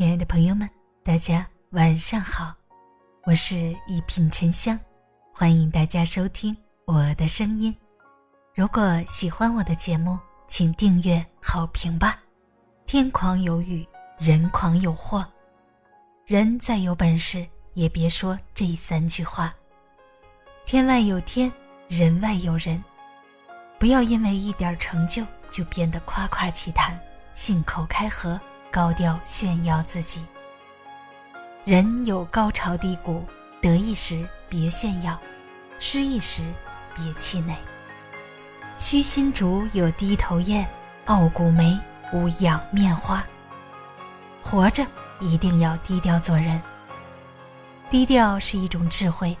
亲爱的朋友们，大家晚上好，我是一品沉香，欢迎大家收听我的声音。如果喜欢我的节目，请订阅好评吧。天狂有雨，人狂有祸，人再有本事也别说这三句话。天外有天，人外有人，不要因为一点成就变得夸夸其谈，信口开河，高调炫耀自己。人有高潮低谷，得意时别炫耀，失意时别气馁。须心竹有低头雁，傲骨梅无仰面花。活着一定要低调做人。低调是一种智慧，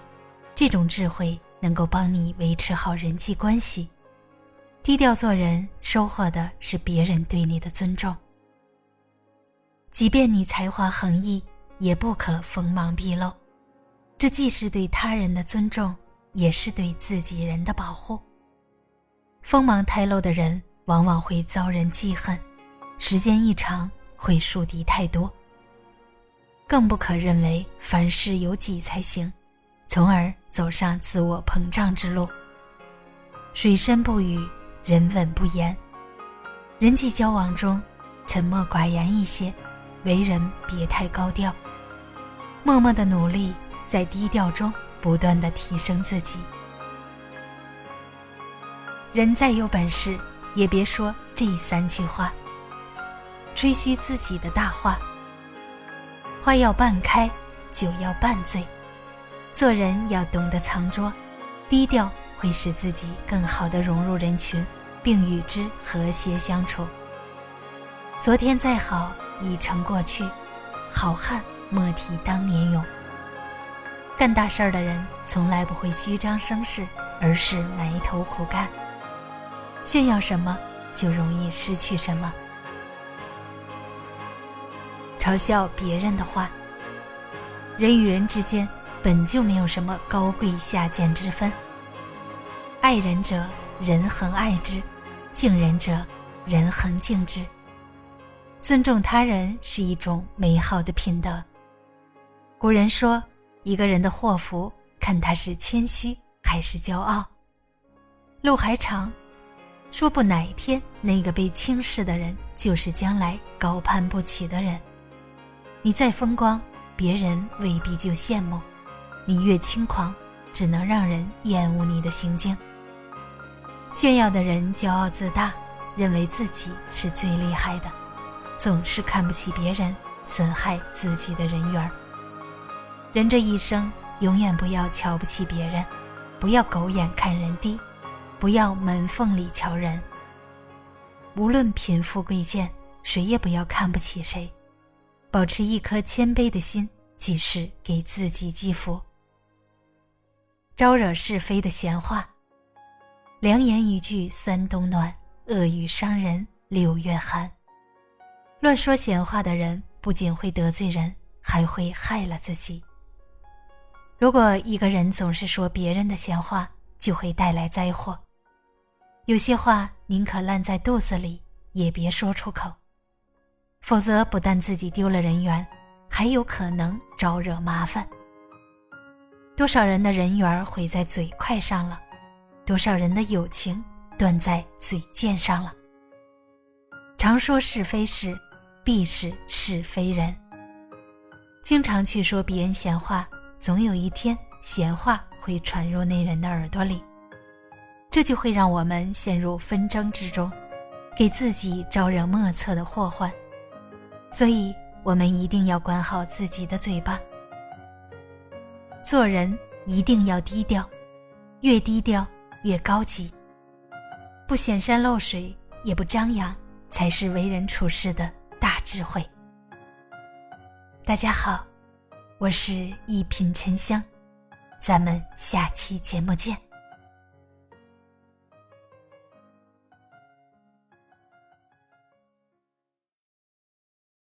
这种智慧能够帮你维持好人际关系。低调做人，收获的是别人对你的尊重。即便你才华横溢，也不可锋芒毕露，这既是对他人的尊重，也是对自己人的保护。锋芒太露的人往往会遭人记恨，时间一长会树敌太多。更不可认为凡事有己才行，从而走上自我膨胀之路。水深不语，人稳不言。人际交往中沉默寡言一些，为人别太高调，默默的努力，在低调中不断的提升自己。人再有本事也别说这三句话，吹嘘自己的大话。花要半开，酒要半醉，做人要懂得藏拙，低调会使自己更好地融入人群，并与之和谐相处。昨天再好，已成过去，好汉莫提当年勇。干大事儿的人从来不会虚张声势，而是埋头苦干。炫耀什么就容易失去什么。嘲笑别人的话，人与人之间本就没有什么高贵下贱之分。爱人者，人恒爱之；敬人者，人恒敬之。尊重他人是一种美好的品德。古人说，一个人的祸福，看他是谦虚还是骄傲。路还长，说不哪天那个被轻视的人，就是将来高攀不起的人。你再风光，别人未必就羡慕；你越轻狂，只能让人厌恶你的行径。炫耀的人骄傲自大，认为自己是最厉害的，总是看不起别人，损害自己的人缘。人这一生，永远不要瞧不起别人，不要狗眼看人低，不要门缝里瞧人。无论贫富贵贱，谁也不要看不起谁，保持一颗谦卑的心，即是给自己积福。招惹是非的闲话，良言一句三冬暖，恶语伤人六月寒。乱说闲话的人不仅会得罪人，还会害了自己。如果一个人总是说别人的闲话，就会带来灾祸。有些话宁可烂在肚子里，也别说出口，否则不但自己丢了人缘，还有可能招惹麻烦。多少人的人缘毁在嘴快上了，多少人的友情断在嘴贱上了。常说是非事，必是是非人。经常去说别人闲话，总有一天闲话会传入那人的耳朵里，这就会让我们陷入纷争之中，给自己招惹莫测的祸患。所以我们一定要管好自己的嘴巴。做人一定要低调，越低调越高级，不显山露水，也不张扬，才是为人处事的大智慧。大家好，我是一品沉香，咱们下期节目见。